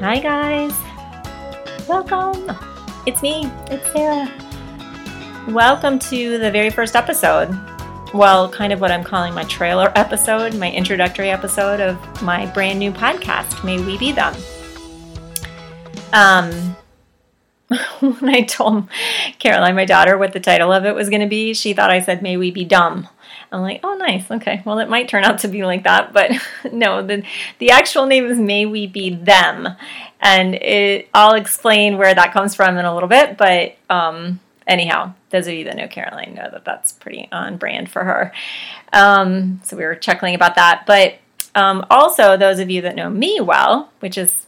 Hi guys, welcome. It's me, it's Sarah. Welcome to the very first episode. Well, kind of what I'm calling my trailer episode, my introductory episode of my brand new podcast, May We Be Them. When I told Caroline, my daughter, what the title of it was going to be, she thought I said, May We Be Dumb. I'm like, oh, nice. Okay. Well, it might turn out to be like that, but no, the actual name is May We Be Them. And I'll explain where that comes from in a little bit, but anyhow, those of you that know Caroline know that that's pretty on brand for her. So we were chuckling about that, but also those of you that know me well, which is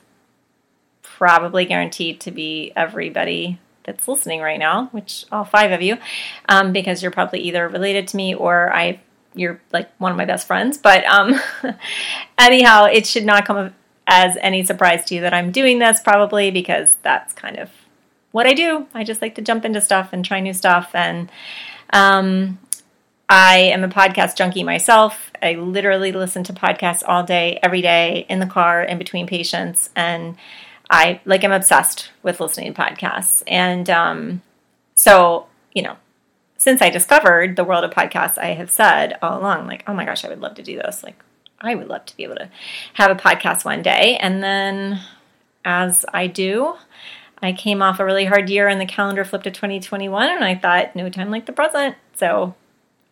probably guaranteed to be everybody that's listening right now, which all five of you, because you're probably either related to me or you're like one of my best friends. But anyhow, it should not come as any surprise to you that I'm doing this probably because that's kind of what I do. I just like to jump into stuff and try new stuff. And I am a podcast junkie myself. I literally listen to podcasts all day, every day, in the car, in between patients, and I'm obsessed with listening to podcasts. And so, you know, since I discovered the world of podcasts, I have said all along, like, oh my gosh, I would love to do this. Like, I would love to be able to have a podcast one day. And then as I do, I came off a really hard year and the calendar flipped to 2021 and I thought, no time like the present. So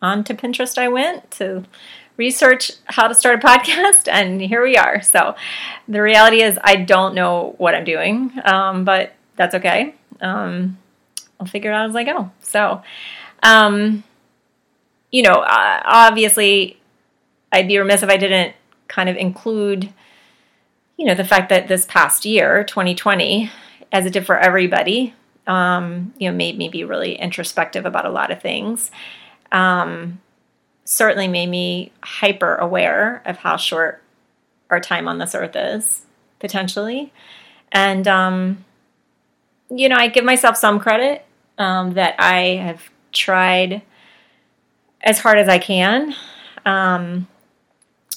on to Pinterest I went to research how to start a podcast, and here we are. So the reality is I don't know what I'm doing, but that's okay. I'll figure it out as I go. So, obviously I'd be remiss if I didn't kind of include, you know, the fact that this past year, 2020, as it did for everybody, made me be really introspective about a lot of things. Certainly made me hyper aware of how short our time on this earth is, potentially. And, I give myself some credit that I have tried as hard as I can,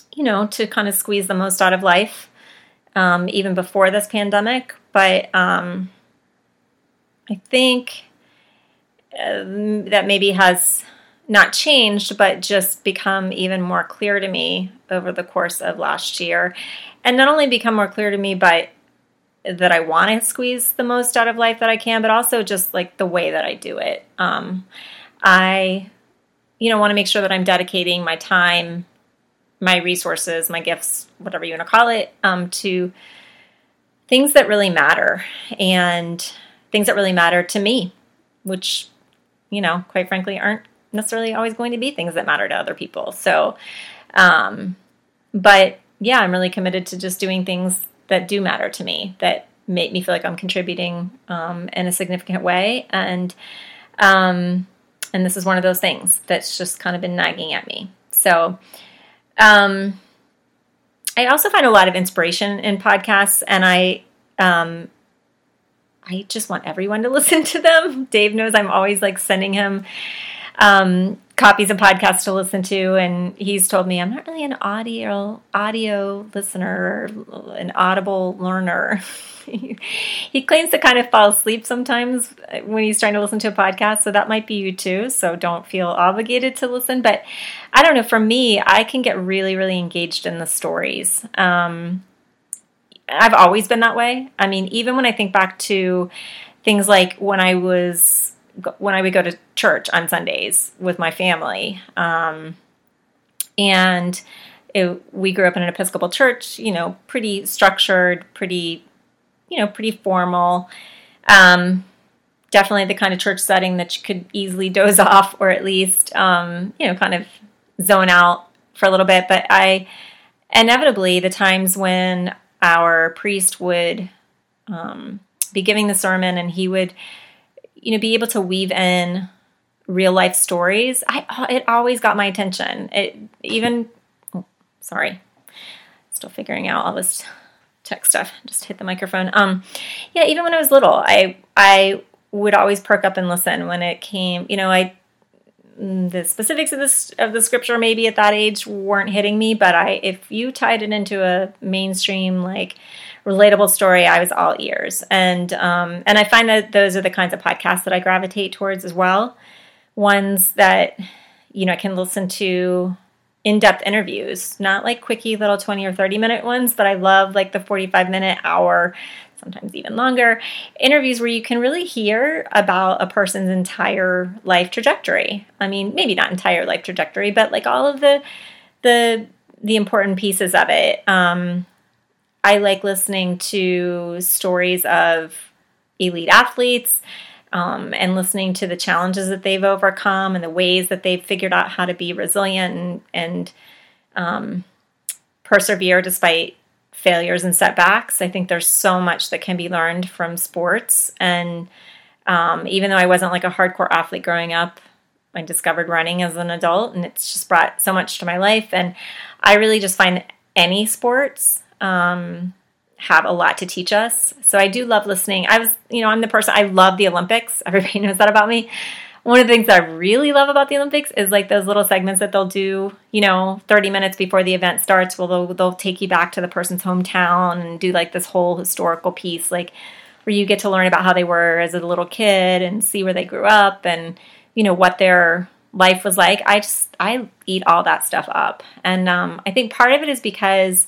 to kind of squeeze the most out of life, even before this pandemic. But I think that maybe has not changed, but just become even more clear to me over the course of last year. And not only become more clear to me, but that I want to squeeze the most out of life that I can, but also just like the way that I do it. I want to make sure that I'm dedicating my time, my resources, my gifts, whatever you want to call it, to things that really matter and things that really matter to me, which, quite frankly, aren't necessarily always going to be things that matter to other people. So, but yeah, I'm really committed to just doing things that do matter to me, that make me feel like I'm contributing, in a significant way. And this is one of those things that's just kind of been nagging at me. So, I also find a lot of inspiration in podcasts, and I just want everyone to listen to them. Dave knows I'm always like sending him copies of podcasts to listen to, and he's told me I'm not really an audio listener, an audible learner. He claims to kind of fall asleep sometimes when he's trying to listen to a podcast, so that might be you too, so don't feel obligated to listen. But I don't know, for me, I can get really, really engaged in the stories. I've always been that way. I mean, even when I think back to things like when I would go to church on Sundays with my family. We grew up in an Episcopal church, pretty structured, pretty formal. Definitely the kind of church setting that you could easily doze off, or at least, kind of zone out for a little bit. But inevitably, the times when our priest would be giving the sermon and he would, be able to weave in real life stories, it always got my attention. Still figuring out all this tech stuff. Just hit the microphone. Even when I was little, I would always perk up and listen when it came. the specifics of the scripture maybe at that age weren't hitting me, but if you tied it into a mainstream, like, relatable story, I was all ears. And I find that those are the kinds of podcasts that I gravitate towards as well. Ones that, you know, I can listen to in-depth interviews, not like quickie little 20 or 30-minute ones, but I love like the 45-minute hour, sometimes even longer, interviews where you can really hear about a person's entire life trajectory. I mean, maybe not entire life trajectory, but like all of the important pieces of it. I like listening to stories of elite athletes, and listening to the challenges that they've overcome and the ways that they've figured out how to be resilient and persevere despite failures and setbacks. I think there's so much that can be learned from sports. And even though I wasn't like a hardcore athlete growing up, I discovered running as an adult, and it's just brought so much to my life. And I really just find any sports have a lot to teach us. So I do love listening. I'm the person, I love the Olympics. Everybody knows that about me. One of the things that I really love about the Olympics is like those little segments that they'll do, 30 minutes before the event starts, where they'll take you back to the person's hometown and do like this whole historical piece, like where you get to learn about how they were as a little kid and see where they grew up and, what their life was like. I eat all that stuff up. And I think part of it is because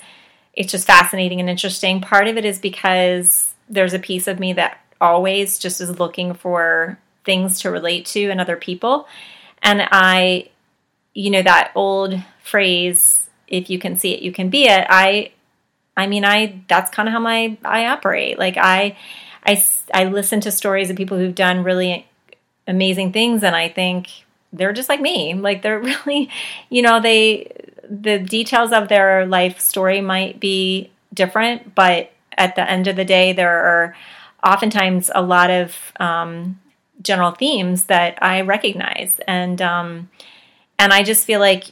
it's just fascinating and interesting. Part of it is because there's a piece of me that always just is looking for things to relate to and other people. And that old phrase, if you can see it, you can be it. I mean, that's kind of how I operate. Like I listen to stories of people who've done really amazing things. And I think they're just like me. Like they're really, the details of their life story might be different, but at the end of the day, there are oftentimes a lot of general themes that I recognize. And I just feel like,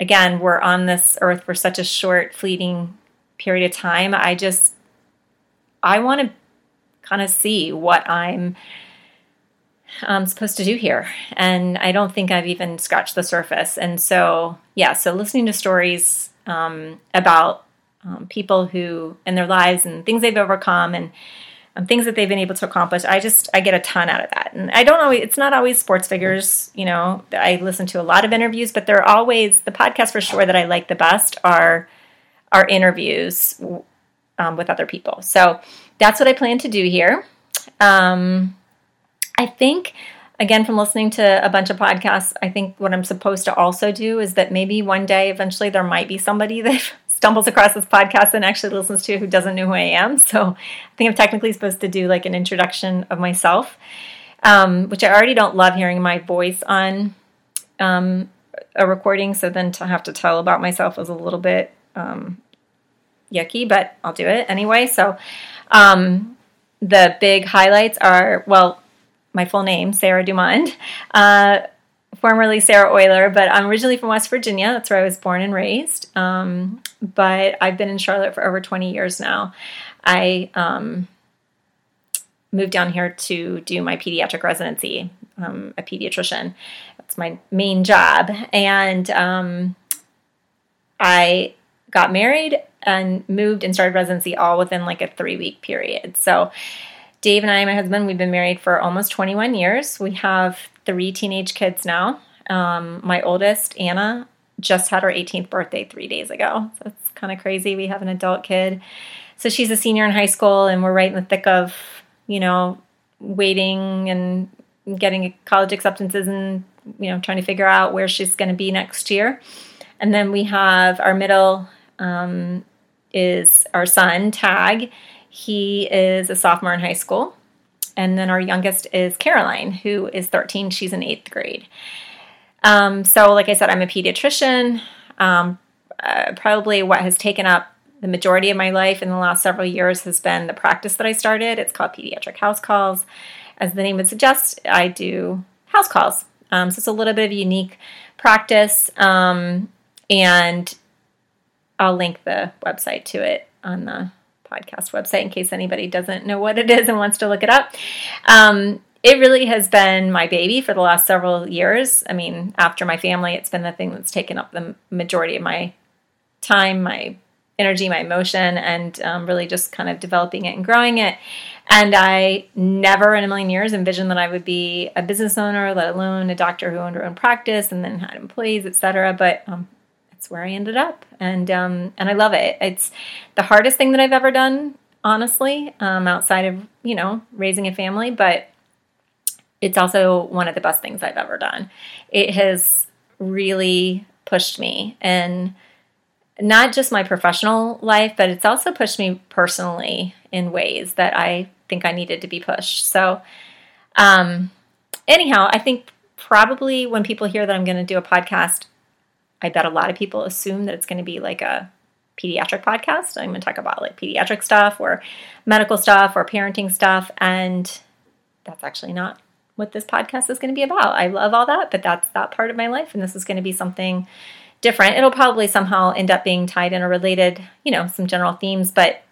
again, we're on this earth for such a short, fleeting period of time. I want to kind of see what I'm supposed to do here. And I don't think I've even scratched the surface. And so, so listening to stories about people who, in their lives and things they've overcome and things that they've been able to accomplish, I get a ton out of that. And it's not always sports figures, I listen to a lot of interviews, but they're always, the podcasts for sure that I like the best are interviews with other people. So that's what I plan to do here. I think, again, from listening to a bunch of podcasts, I think what I'm supposed to also do is that maybe one day, eventually, there might be somebody that stumbles across this podcast and actually listens to it who doesn't know who I am. So I think I'm technically supposed to do like an introduction of myself, which I already don't love hearing my voice on a recording. So then to have to tell about myself was a little bit yucky, but I'll do it anyway. So the big highlights are, my full name, Sarah Dumond, formerly Sarah Euler, but I'm originally from West Virginia. That's where I was born and raised. But I've been in Charlotte for over 20 years now. I moved down here to do my pediatric residency. I'm a pediatrician. That's my main job. And I got married and moved and started residency all within like a 3-week period. So Dave and I, my husband, we've been married for almost 21 years. We have 3 teenage kids now. My oldest, Anna, just had her 18th birthday 3 days ago. So it's kind of crazy. We have an adult kid. So she's a senior in high school, and we're right in the thick of, waiting and getting college acceptances and, trying to figure out where she's going to be next year. And then we have our middle is our son, Tag. He is a sophomore in high school. And then our youngest is Caroline, who is 13. She's in 8th grade. So like I said, I'm a pediatrician. Probably what has taken up the majority of my life in the last several years has been the practice that I started. It's called Pediatric House Calls. As the name would suggest, I do house calls. So it's a little bit of a unique practice. And I'll link the website to it on the podcast website in case anybody doesn't know what it is and wants to look it up. it really has been my baby for the last several years. I mean, after my family, it's been the thing that's taken up the majority of my time, my energy, my emotion, and really just kind of developing it and growing it. And I never in a million years envisioned that I would be a business owner, let alone a doctor who owned her own practice and then had employees, et cetera. But that's where I ended up. And I love it. It's the hardest thing that I've ever done, honestly, outside of, you know, raising a family. But it's also one of the best things I've ever done. It has really pushed me in not just my professional life, but it's also pushed me personally in ways that I think I needed to be pushed. So anyhow, I think probably when people hear that I'm going to do a podcast, I bet a lot of people assume that it's going to be like a pediatric podcast. I'm going to talk about like pediatric stuff or medical stuff or parenting stuff. And that's actually not what this podcast is going to be about. I love all that, but that's that part of my life. And this is going to be something different. It'll probably somehow end up being tied in or related, you know, some general themes, but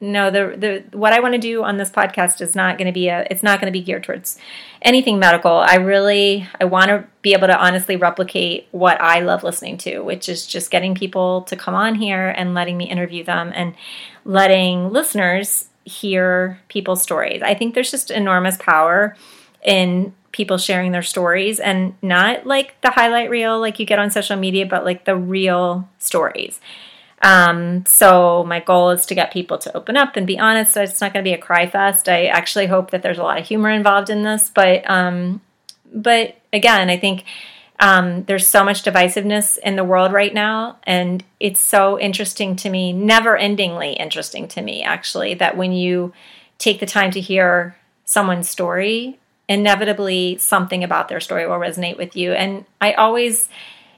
no, the what I want to do on this podcast is not going to be it's not going to be geared towards anything medical. I want to be able to honestly replicate what I love listening to, which is just getting people to come on here and letting me interview them and letting listeners hear people's stories. I think there's just enormous power in people sharing their stories, and not like the highlight reel like you get on social media, but like the real stories. So my goal is to get people to open up and be honest. It's not going to be a cry fest. I actually hope that there's a lot of humor involved in this, but again, I think there's so much divisiveness in the world right now, and it's so interesting to me, never-endingly interesting to me, actually, that when you take the time to hear someone's story, inevitably something about their story will resonate with you. And I always,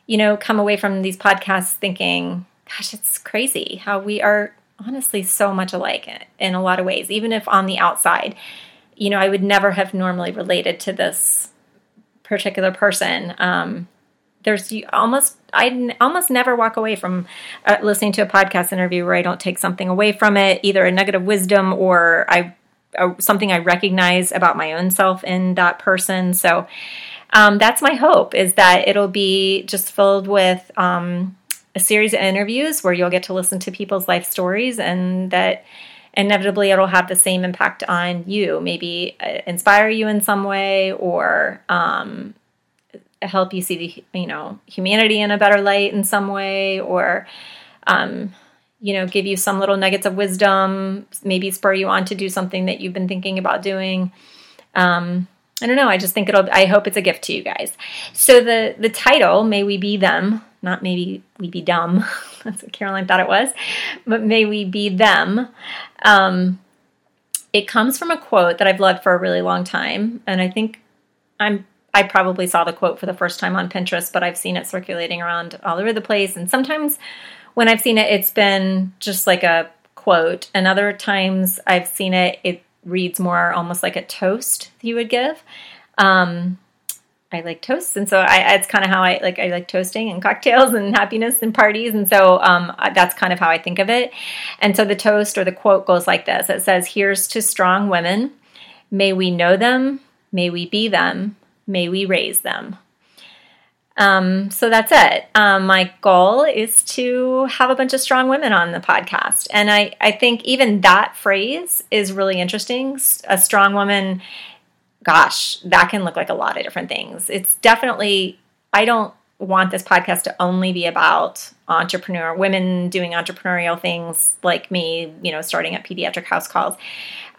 you know, come away from these podcasts thinking, gosh, it's crazy how we are honestly so much alike in a lot of ways, even if on the outside, you know, I would never have normally related to this particular person. I almost never walk away from listening to a podcast interview where I don't take something away from it, either a nugget of wisdom or something I recognize about my own self in that person. So that's my hope, is that it'll be just filled with a series of interviews where you'll get to listen to people's life stories, and that inevitably it'll have the same impact on you, maybe inspire you in some way, or help you see the, you know, humanity in a better light in some way, or you know, give you some little nuggets of wisdom, maybe spur you on to do something that you've been thinking about doing. I don't know. I just think I hope it's a gift to you guys. So the title, May We Be Them, not Maybe We Be Dumb. That's what Caroline thought it was, but May We Be Them. It comes from a quote that I've loved for a really long time. And I think I probably saw the quote for the first time on Pinterest, but I've seen it circulating around all over the place. And sometimes when I've seen it, it's been just like a quote, and other times I've seen it, it reads more almost like a toast you would give. I like toasts, and so it's kind of how I like toasting and cocktails and happiness and parties, and so that's kind of how I think of it. And so the toast or the quote goes like this. It says, "Here's to strong women. May we know them. May we be them. May we raise them." So that's it. My goal is to have a bunch of strong women on the podcast. And I think even that phrase is really interesting. A strong woman, gosh, that can look like a lot of different things. It's definitely, I don't want this podcast to only be about women doing entrepreneurial things like me, you know, starting at Pediatric House Calls.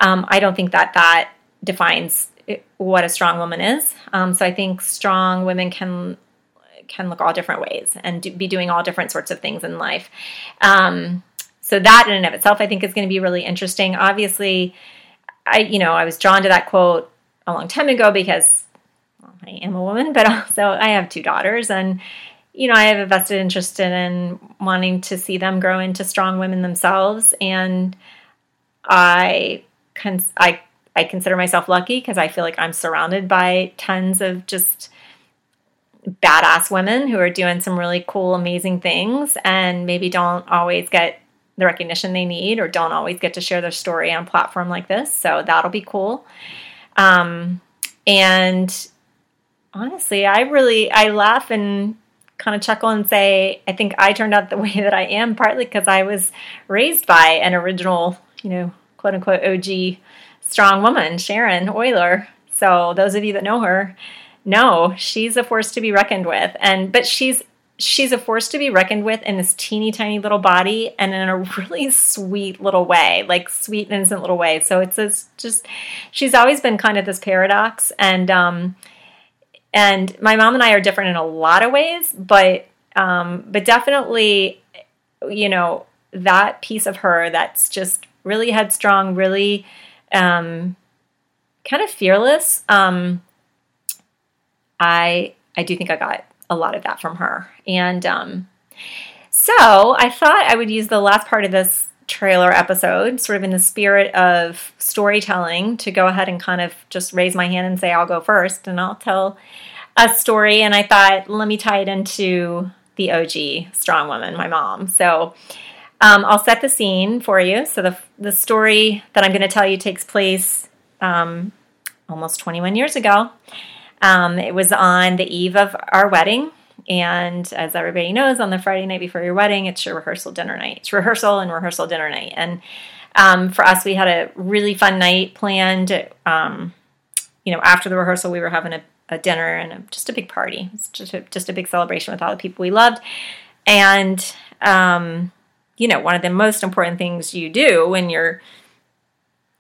I don't think that defines what a strong woman is. So I think strong women can look all different ways and be doing all different sorts of things in life. So that in and of itself, I think, is going to be really interesting. Obviously, I was drawn to that quote a long time ago because, well, I am a woman, but also I have two daughters, and, you know, I have a vested interest in wanting to see them grow into strong women themselves. And I consider myself lucky because I feel like I'm surrounded by tons of just badass women who are doing some really cool, amazing things, and maybe don't always get the recognition they need, or don't always get to share their story on a platform like this. So that'll be cool. And honestly, I laugh and kind of chuckle and say, I think I turned out the way that I am, partly because I was raised by an original, quote unquote, OG strong woman, Sharon Euler. So those of you that know her know she's a force to be reckoned with. But she's a force to be reckoned with in this teeny tiny little body and in a really sweet little way, like sweet and innocent little way. So it's just, she's always been kind of this paradox. And my mom and I are different in a lot of ways, but definitely, that piece of her that's just really headstrong, really kind of fearless. I do think I got a lot of that from her. And so I thought I would use the last part of this trailer episode, sort of in the spirit of storytelling, to go ahead and kind of just raise my hand and say, I'll go first and I'll tell a story. And I thought, let me tie it into the OG strong woman, my mom. So I'll set the scene for you. So the story that I'm going to tell you takes place almost 21 years ago. It was on the eve of our wedding. And as everybody knows, on the Friday night before your wedding, it's your rehearsal dinner night. It's rehearsal and rehearsal dinner night. And for us, we had a really fun night planned. After the rehearsal, we were having a dinner and just a big party. It's just a big celebration with all the people we loved. And, one of the most important things you do when you're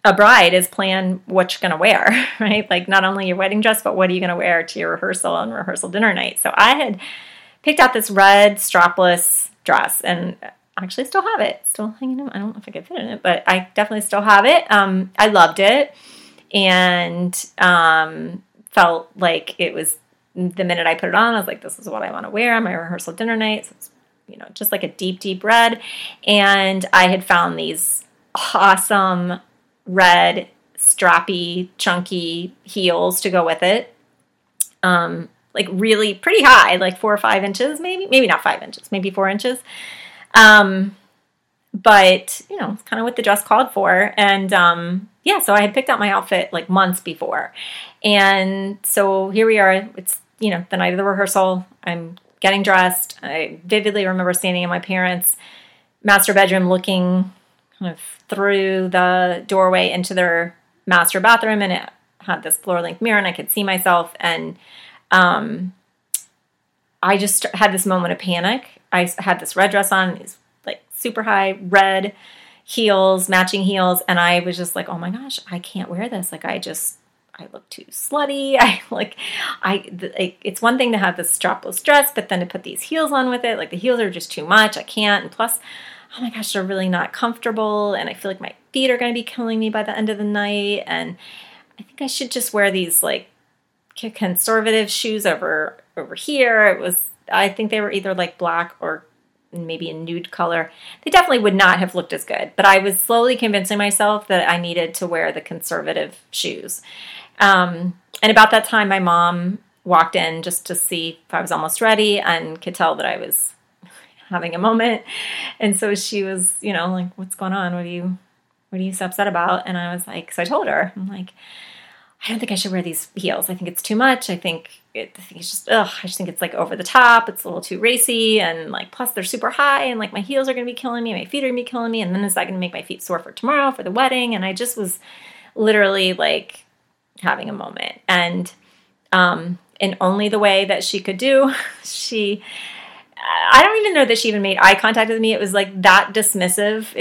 a bride is plan what you're going to wear, right? Like not only your wedding dress, but what are you going to wear to your rehearsal and rehearsal dinner night? So I had picked out this red strapless dress and actually still have it. Still hanging up. I don't know if I could fit in it, but I definitely still have it. I loved it and felt like it was, the minute I put it on, I was like, this is what I want to wear on my rehearsal dinner night. So it's, just like a deep, deep red. And I had found these awesome red, strappy, chunky heels to go with it. Like really pretty high, like 4 or 5 inches, maybe not 5 inches, maybe 4 inches. But it's kind of what the dress called for. And, so I had picked out my outfit like months before. And so here we are. It's, the night of the rehearsal. I'm getting dressed. I vividly remember standing in my parents' master bedroom looking kind of through the doorway into their master bathroom, and it had this floor-length mirror, and I could see myself, and I just had this moment of panic. I had this red dress on, these like super high red heels, matching heels, and I was just like, oh my gosh, I can't wear this. Like I look too slutty. It's one thing to have this strapless dress, but then to put these heels on with it, like the heels are just too much. I can't, and plus, oh my gosh, they're really not comfortable, and I feel like my feet are going to be killing me by the end of the night, and I think I should just wear these, like, conservative shoes over here. I think they were either, like, black or maybe a nude color. They definitely would not have looked as good, but I was slowly convincing myself that I needed to wear the conservative shoes. And about that time, my mom walked in just to see if I was almost ready and could tell that I was having a moment. And so she was, like, what's going on? What are you so upset about? And I was like, so I told her, I'm like, I don't think I should wear these heels. I think it's too much. I just think it's like over the top. It's a little too racy. And like, plus they're super high and like my heels are going to be killing me. My feet are going to be killing me. And then is that going to make my feet sore for tomorrow for the wedding? And I just was literally like having a moment. And, in only the way that she could do, I don't even know that she even made eye contact with me. It was like that dismissive.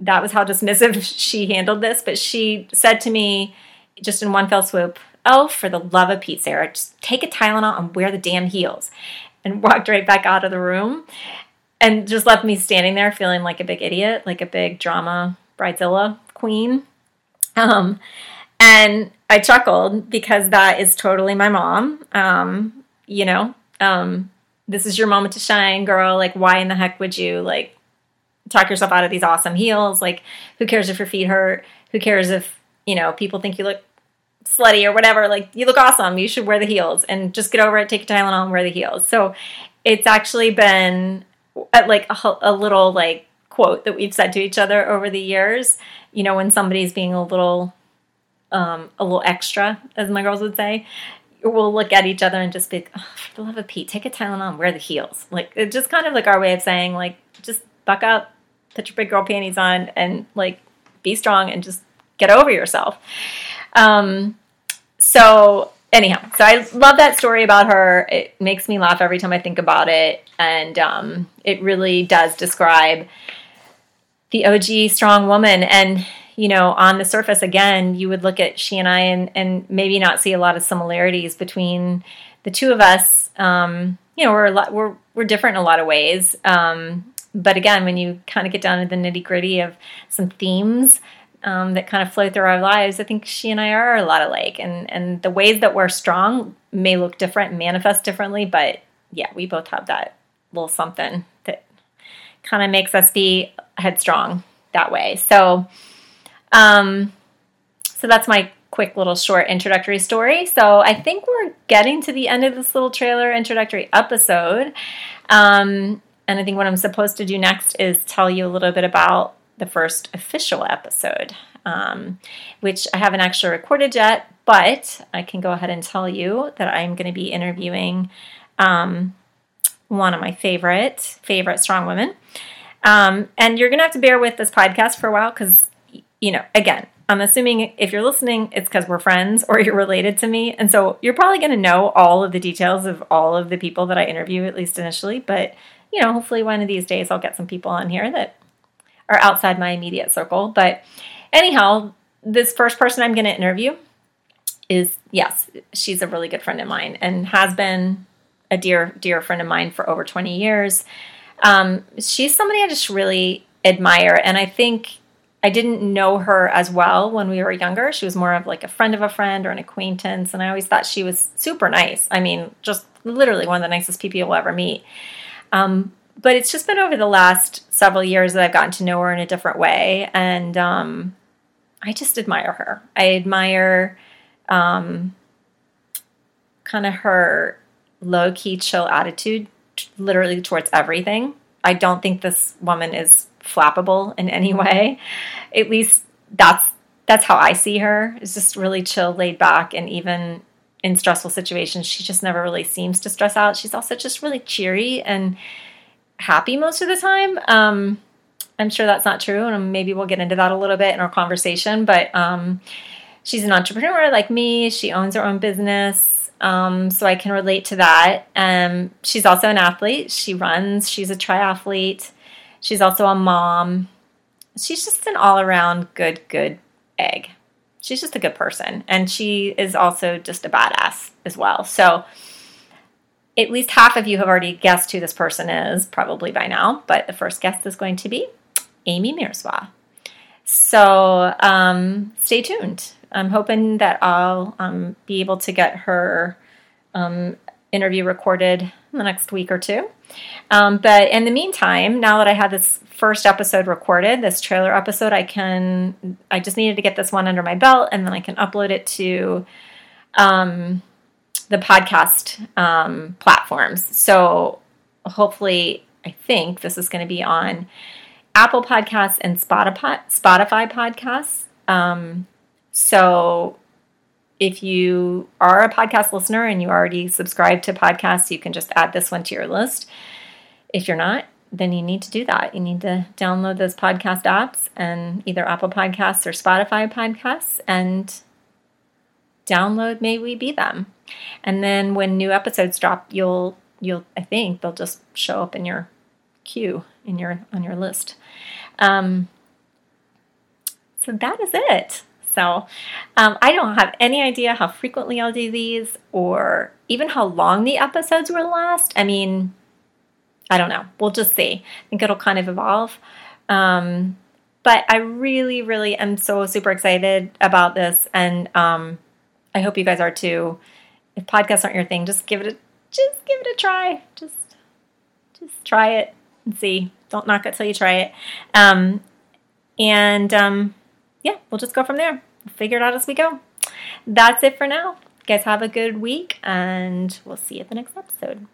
That was how dismissive she handled this. But she said to me just in one fell swoop, oh, for the love of Pete, Sarah, just take a Tylenol and wear the damn heels, and walked right back out of the room and just left me standing there feeling like a big idiot, like a big drama bridezilla queen. And I chuckled because that is totally my mom. This is your moment to shine, girl. Like, why in the heck would you, like, talk yourself out of these awesome heels? Like, who cares if your feet hurt? Who cares if, people think you look slutty or whatever? Like, you look awesome. You should wear the heels. And just get over it, take a Tylenol, and wear the heels. So it's actually been, a little, like, quote that we've said to each other over the years. When somebody's being a little a little extra, as my girls would say, we'll look at each other and just be like, oh, for the love of Pete, take a Tylenol, wear the heels. Like, it's just kind of like our way of saying, like, just buck up, put your big girl panties on, and, like, be strong and just get over yourself. So I love that story about her. It makes me laugh every time I think about it. And it really does describe the OG strong woman. And, you know, on the surface, again, you would look at she and I and maybe not see a lot of similarities between the two of us. You know, we're different in a lot of ways. But again, when you kind of get down to the nitty gritty of some themes that kind of flow through our lives, I think she and I are a lot alike. And the ways that we're strong may look different, manifest differently, but yeah, we both have that little something that kind of makes us be headstrong that way. So that's my quick little short introductory story. So I think we're getting to the end of this little trailer introductory episode. And I think what I'm supposed to do next is tell you a little bit about the first official episode, which I haven't actually recorded yet, but I can go ahead and tell you that I'm going to be interviewing one of my favorite strong women. And you're going to have to bear with this podcast for a while because, you know, again, I'm assuming if you're listening, it's because we're friends or you're related to me. And so you're probably going to know all of the details of all of the people that I interview, at least initially. But, you know, hopefully one of these days I'll get some people on here that are outside my immediate circle. But anyhow, this first person I'm going to interview is, yes, she's a really good friend of mine and has been a dear, dear friend of mine for over 20 years. She's somebody I just really admire. And I think I didn't know her as well when we were younger. She was more of like a friend of a friend or an acquaintance. And I always thought she was super nice. I mean, just literally one of the nicest people you'll ever meet. But it's just been over the last several years that I've gotten to know her in a different way. And I just admire her. I admire kind of her low-key, chill attitude, literally towards everything. I don't think this woman is flappable in any way. At least that's how I see her. It's just really chill, laid back, and even in stressful situations, she just never really seems to stress out. She's also just really cheery and happy most of the time. I'm sure that's not true, and maybe we'll get into that a little bit in our conversation, but she's an entrepreneur like me. She owns her own business, so I can relate to that. She's also an athlete. She's a triathlete. She's also a mom. She's just an all-around good egg. She's just a good person, and she is also just a badass as well. So at least half of you have already guessed who this person is, probably by now, but the first guest is going to be Amy Meerswa. So stay tuned. I'm hoping that I'll be able to get her interview recorded in the next week or two. But in the meantime, now that I had this first episode recorded, this trailer episode, I just needed to get this one under my belt, and then I can upload it to the podcast platforms. So hopefully, I think this is going to be on Apple Podcasts and Spotify Podcasts. So if you are a podcast listener and you already subscribe to podcasts, you can just add this one to your list. If you're not, then you need to do that. You need to download those podcast apps, and either Apple Podcasts or Spotify Podcasts, and download May We Be Them. And then when new episodes drop, I think they'll just show up in your queue, on your list. So that is it. So I don't have any idea how frequently I'll do these, or even how long the episodes will last. I mean, I don't know. We'll just see. I think it'll kind of evolve. But I really, really am so super excited about this, and I hope you guys are too. If podcasts aren't your thing, just give it a try. Just try it and see. Don't knock it till you try it. Yeah, we'll just go from there. We'll figure it out as we go. That's it for now. You guys have a good week, and we'll see you at the next episode.